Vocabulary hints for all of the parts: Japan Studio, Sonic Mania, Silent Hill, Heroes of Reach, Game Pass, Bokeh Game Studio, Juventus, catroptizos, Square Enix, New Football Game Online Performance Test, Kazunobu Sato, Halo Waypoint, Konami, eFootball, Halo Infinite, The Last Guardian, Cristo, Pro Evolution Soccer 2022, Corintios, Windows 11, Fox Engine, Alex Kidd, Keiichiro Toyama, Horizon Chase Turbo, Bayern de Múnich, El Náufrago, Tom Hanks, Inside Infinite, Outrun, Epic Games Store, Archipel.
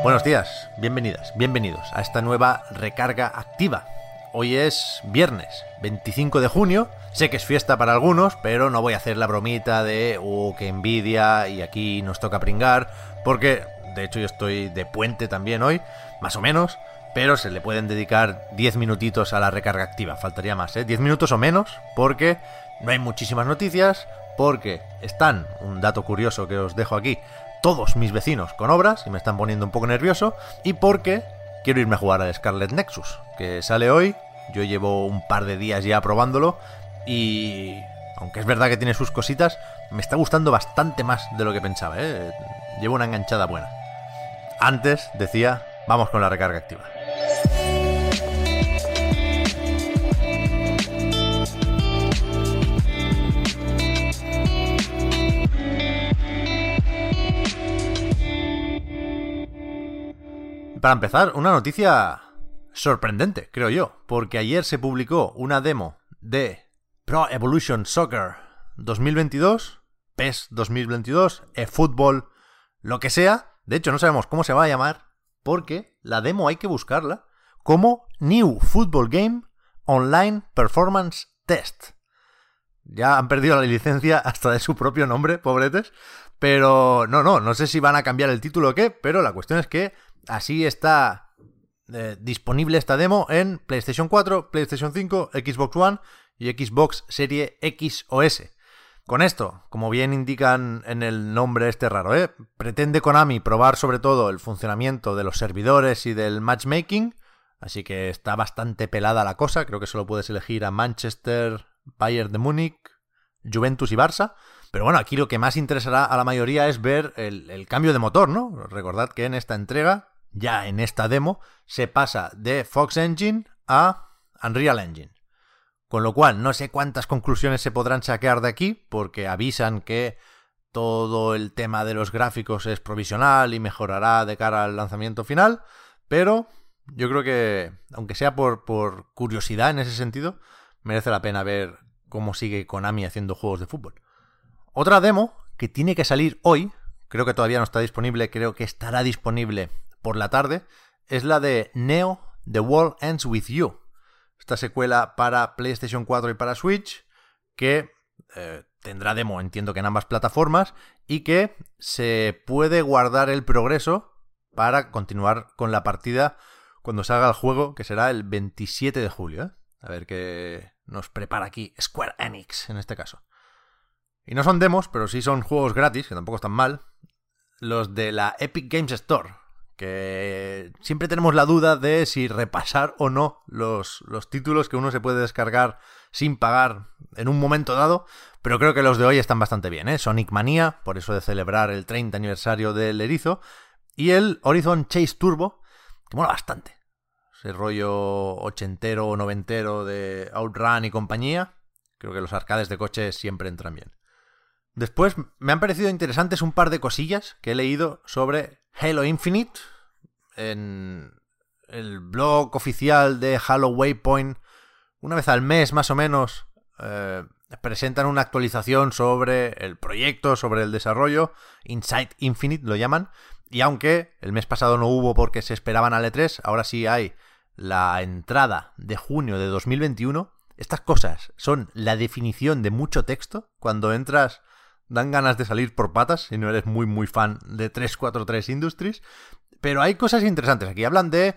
Buenos días, bienvenidas, bienvenidos a esta nueva recarga activa. Hoy es viernes, 25 de junio. Sé que es fiesta para algunos, pero no voy a hacer la bromita de qué envidia y aquí nos toca pringar, porque de hecho yo estoy de puente también hoy, más o menos, pero se le pueden dedicar 10 minutitos a la recarga activa, faltaría más, 10 minutos o menos, porque no hay muchísimas noticias, porque están, un dato curioso que os dejo aquí, todos mis vecinos con obras y me están poniendo un poco nervioso, y porque quiero irme a jugar al Scarlet Nexus, que sale hoy. Yo llevo un par de días ya probándolo y, aunque es verdad que tiene sus cositas, me está gustando bastante más de lo que pensaba, Llevo una enganchada buena. Antes, decía, vamos con la recarga activa. Para empezar, una noticia sorprendente, creo yo, porque ayer se publicó una demo de Pro Evolution Soccer 2022, PES 2022, eFootball, lo que sea. De hecho, no sabemos cómo se va a llamar, porque la demo hay que buscarla como New Football Game Online Performance Test. Ya han perdido la licencia hasta de su propio nombre, pobretes, pero no sé si van a cambiar el título o qué, pero la cuestión es que así está disponible esta demo en PlayStation 4, PlayStation 5, Xbox One y Xbox Series X o S. Con esto, como bien indican en el nombre este raro, pretende Konami probar sobre todo el funcionamiento de los servidores y del matchmaking, así que está bastante pelada la cosa. Creo que solo puedes elegir a Manchester, Bayern de Múnich, Juventus y Barça. Pero bueno, aquí lo que más interesará a la mayoría es ver el cambio de motor, ¿no? Recordad que en esta entrega, ya en esta demo, se pasa de Fox Engine a Unreal Engine. Con lo cual, no sé cuántas conclusiones se podrán sacar de aquí, porque avisan que todo el tema de los gráficos es provisional y mejorará de cara al lanzamiento final, pero yo creo que, aunque sea por curiosidad en ese sentido, merece la pena ver cómo sigue Konami haciendo juegos de fútbol. Otra demo que tiene que salir hoy, creo que todavía no está disponible, creo que estará disponible por la tarde, es la de Neo The World Ends With You, esta secuela para PlayStation 4 y para Switch, que tendrá demo, entiendo que en ambas plataformas, y que se puede guardar el progreso para continuar con la partida cuando salga el juego, que será el 27 de julio. A ver qué nos prepara aquí Square Enix en este caso. Y no son demos, pero sí son juegos gratis, que tampoco están mal, los de la Epic Games Store, que siempre tenemos la duda de si repasar o no los títulos que uno se puede descargar sin pagar en un momento dado, pero creo que los de hoy están bastante bien, Sonic Mania, por eso de celebrar el 30 aniversario del erizo, y el Horizon Chase Turbo, que mola bastante, ese rollo ochentero o noventero de Outrun y compañía. Creo que los arcades de coches siempre entran bien. Después me han parecido interesantes un par de cosillas que he leído sobre Halo Infinite en el blog oficial de Halo Waypoint. Una vez al mes más o menos presentan una actualización sobre el proyecto, sobre el desarrollo. Inside Infinite lo llaman. Y aunque el mes pasado no hubo porque se esperaban al E3, ahora sí hay la entrada de junio de 2021. Estas cosas son la definición de mucho texto. Cuando entras dan ganas de salir por patas si no eres muy muy fan de 343 Industries. Pero hay cosas interesantes. Aquí hablan de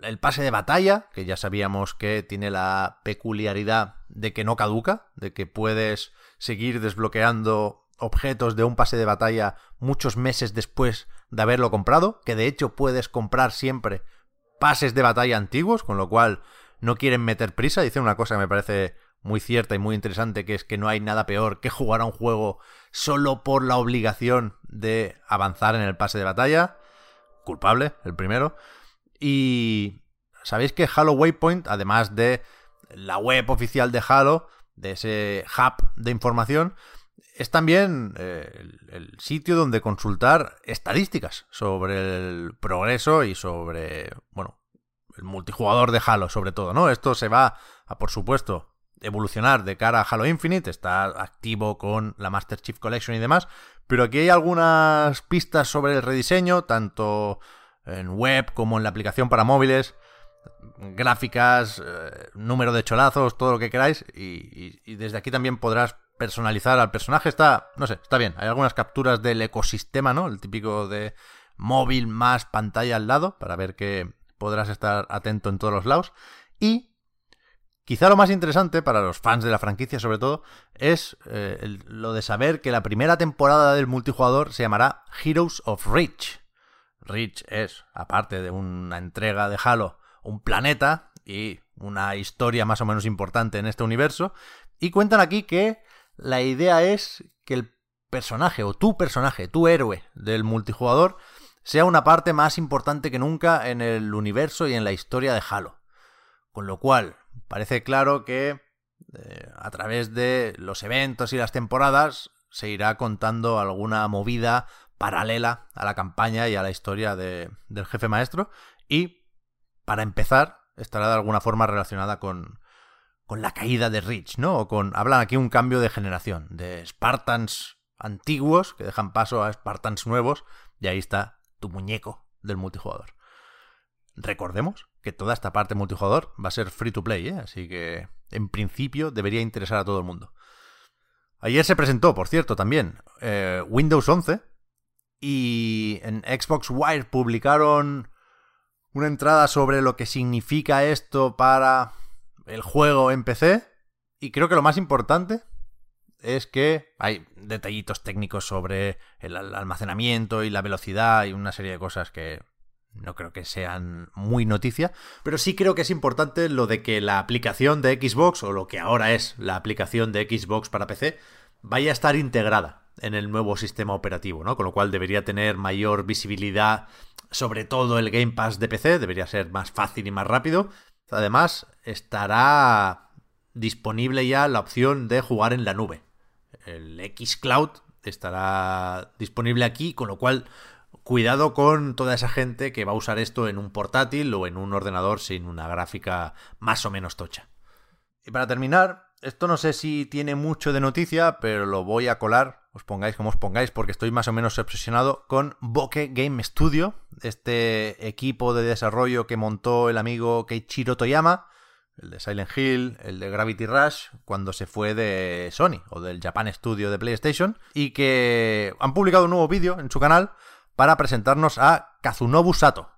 el pase de batalla, que ya sabíamos que tiene la peculiaridad de que no caduca, de que puedes seguir desbloqueando objetos de un pase de batalla muchos meses después de haberlo comprado, que de hecho puedes comprar siempre pases de batalla antiguos, con lo cual no quieren meter prisa. Dicen una cosa que me parece muy cierta y muy interesante, que es que no hay nada peor que jugar a un juego solo por la obligación de avanzar en el pase de batalla. Culpable, el primero. Y sabéis que Halo Waypoint, además de la web oficial de Halo, de ese hub de información, es también el sitio donde consultar estadísticas sobre el progreso y sobre, bueno, el multijugador de Halo, sobre todo, ¿no? Esto se va a, por supuesto, evolucionar de cara a Halo Infinite, está activo con la Master Chief Collection y demás, pero aquí hay algunas pistas sobre el rediseño, tanto en web como en la aplicación para móviles, gráficas, número de cholazos, todo lo que queráis, y desde aquí también podrás personalizar al personaje. Está, no sé, está bien, hay algunas capturas del ecosistema, ¿no? El típico de móvil más pantalla al lado, para ver que podrás estar atento en todos los lados. Y quizá lo más interesante para los fans de la franquicia, sobre todo, es lo de saber que la primera temporada del multijugador se llamará Heroes of Reach. Reach es, aparte de una entrega de Halo, un planeta y una historia más o menos importante en este universo. Y cuentan aquí que la idea es que el personaje, o tu personaje, tu héroe del multijugador, sea una parte más importante que nunca en el universo y en la historia de Halo. Con lo cual, parece claro que a través de los eventos y las temporadas se irá contando alguna movida paralela a la campaña y a la historia del jefe maestro, y para empezar estará de alguna forma relacionada con la caída de Reach, ¿no? O con, hablan aquí un cambio de generación, de Spartans antiguos que dejan paso a Spartans nuevos, y ahí está tu muñeco del multijugador. Recordemos que toda esta parte multijugador va a ser free to play, ¿eh? Así que en principio debería interesar a todo el mundo. Ayer se presentó, por cierto, también Windows 11, y en Xbox Wire publicaron una entrada sobre lo que significa esto para el juego en PC, y creo que lo más importante es que hay detallitos técnicos sobre el almacenamiento y la velocidad y una serie de cosas que no creo que sean muy noticia, pero sí creo que es importante lo de que la aplicación de Xbox, o lo que ahora es la aplicación de Xbox para PC, vaya a estar integrada en el nuevo sistema operativo, ¿no? Con lo cual debería tener mayor visibilidad, sobre todo el Game Pass de PC, debería ser más fácil y más rápido. Además, estará disponible ya la opción de jugar en la nube. El X Cloud estará disponible aquí, con lo cual cuidado con toda esa gente que va a usar esto en un portátil o en un ordenador sin una gráfica más o menos tocha. Y para terminar, esto no sé si tiene mucho de noticia, pero lo voy a colar, os pongáis como os pongáis, porque estoy más o menos obsesionado con Bokeh Game Studio, este equipo de desarrollo que montó el amigo Keiichiro Toyama, el de Silent Hill, el de Gravity Rush, cuando se fue de Sony o del Japan Studio de PlayStation, y que han publicado un nuevo vídeo en su canal para presentarnos a Kazunobu Sato,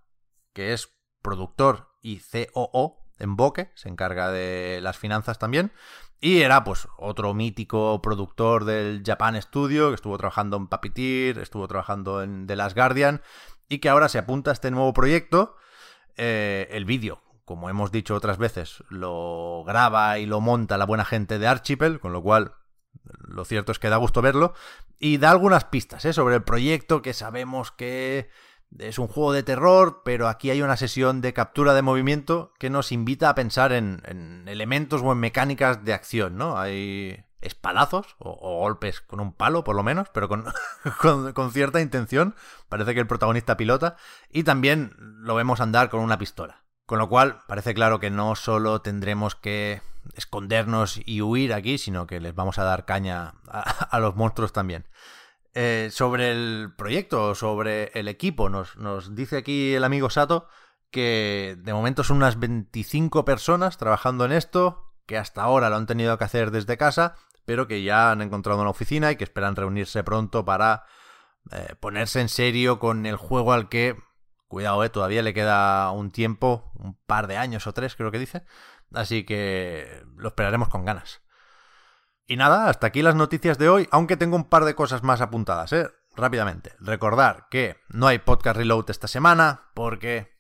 que es productor y COO en Bokeh, se encarga de las finanzas también, y era pues otro mítico productor del Japan Studio, que estuvo trabajando en Papitir, estuvo trabajando en The Last Guardian, y que ahora se apunta a este nuevo proyecto. El vídeo, como hemos dicho otras veces, lo graba y lo monta la buena gente de Archipel, con lo cual lo cierto es que da gusto verlo, y da algunas pistas, ¿eh?, sobre el proyecto, que sabemos que es un juego de terror, pero aquí hay una sesión de captura de movimiento que nos invita a pensar en elementos o en mecánicas de acción, ¿no? Hay espadazos o golpes con un palo, por lo menos, pero con cierta intención. Parece que el protagonista pilota, y también lo vemos andar con una pistola. Con lo cual, parece claro que no solo tendremos que escondernos y huir aquí, sino que les vamos a dar caña a los monstruos también. Sobre el proyecto, sobre el equipo, nos dice aquí el amigo Sato que de momento son unas 25 personas trabajando en esto, que hasta ahora lo han tenido que hacer desde casa, pero que ya han encontrado una oficina y que esperan reunirse pronto para ponerse en serio con el juego, al que, cuidado, todavía le queda un tiempo, un par de años o 3, creo que dice. Así que lo esperaremos con ganas. Y nada, hasta aquí las noticias de hoy, aunque tengo un par de cosas más apuntadas, ¿eh? Rápidamente, recordar que no hay Podcast Reload esta semana, porque,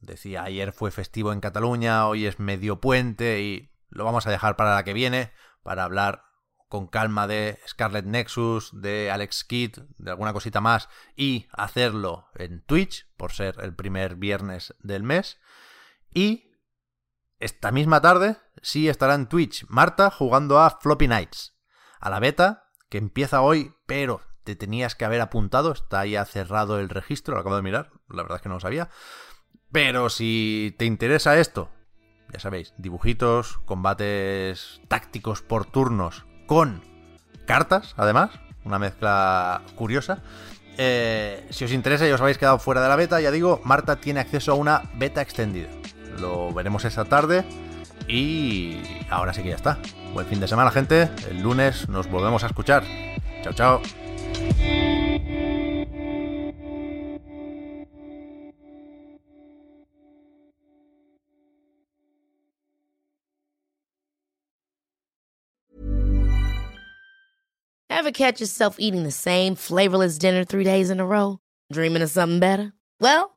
decía, ayer fue festivo en Cataluña, hoy es medio puente y lo vamos a dejar para la que viene, para hablar con calma de Scarlet Nexus, de Alex Kidd, de alguna cosita más, y hacerlo en Twitch, por ser el primer viernes del mes. Y esta misma tarde sí estará en Twitch Marta jugando a Floppy Nights, a la beta, que empieza hoy, pero te tenías que haber apuntado, está ya cerrado el registro, lo acabo de mirar, la verdad es que no lo sabía. Pero si te interesa esto, ya sabéis, dibujitos, combates tácticos por turnos, con cartas, además, una mezcla curiosa. Si os interesa y os habéis quedado fuera de la beta, ya digo, Marta tiene acceso a una beta extendida. Lo veremos esta tarde y ahora sí que ya está. Buen fin de semana, gente. El lunes nos volvemos a escuchar. Chao, chao. Ever catch yourself eating the same flavorless dinner 3 days in a row? Dreaming of something better? Well,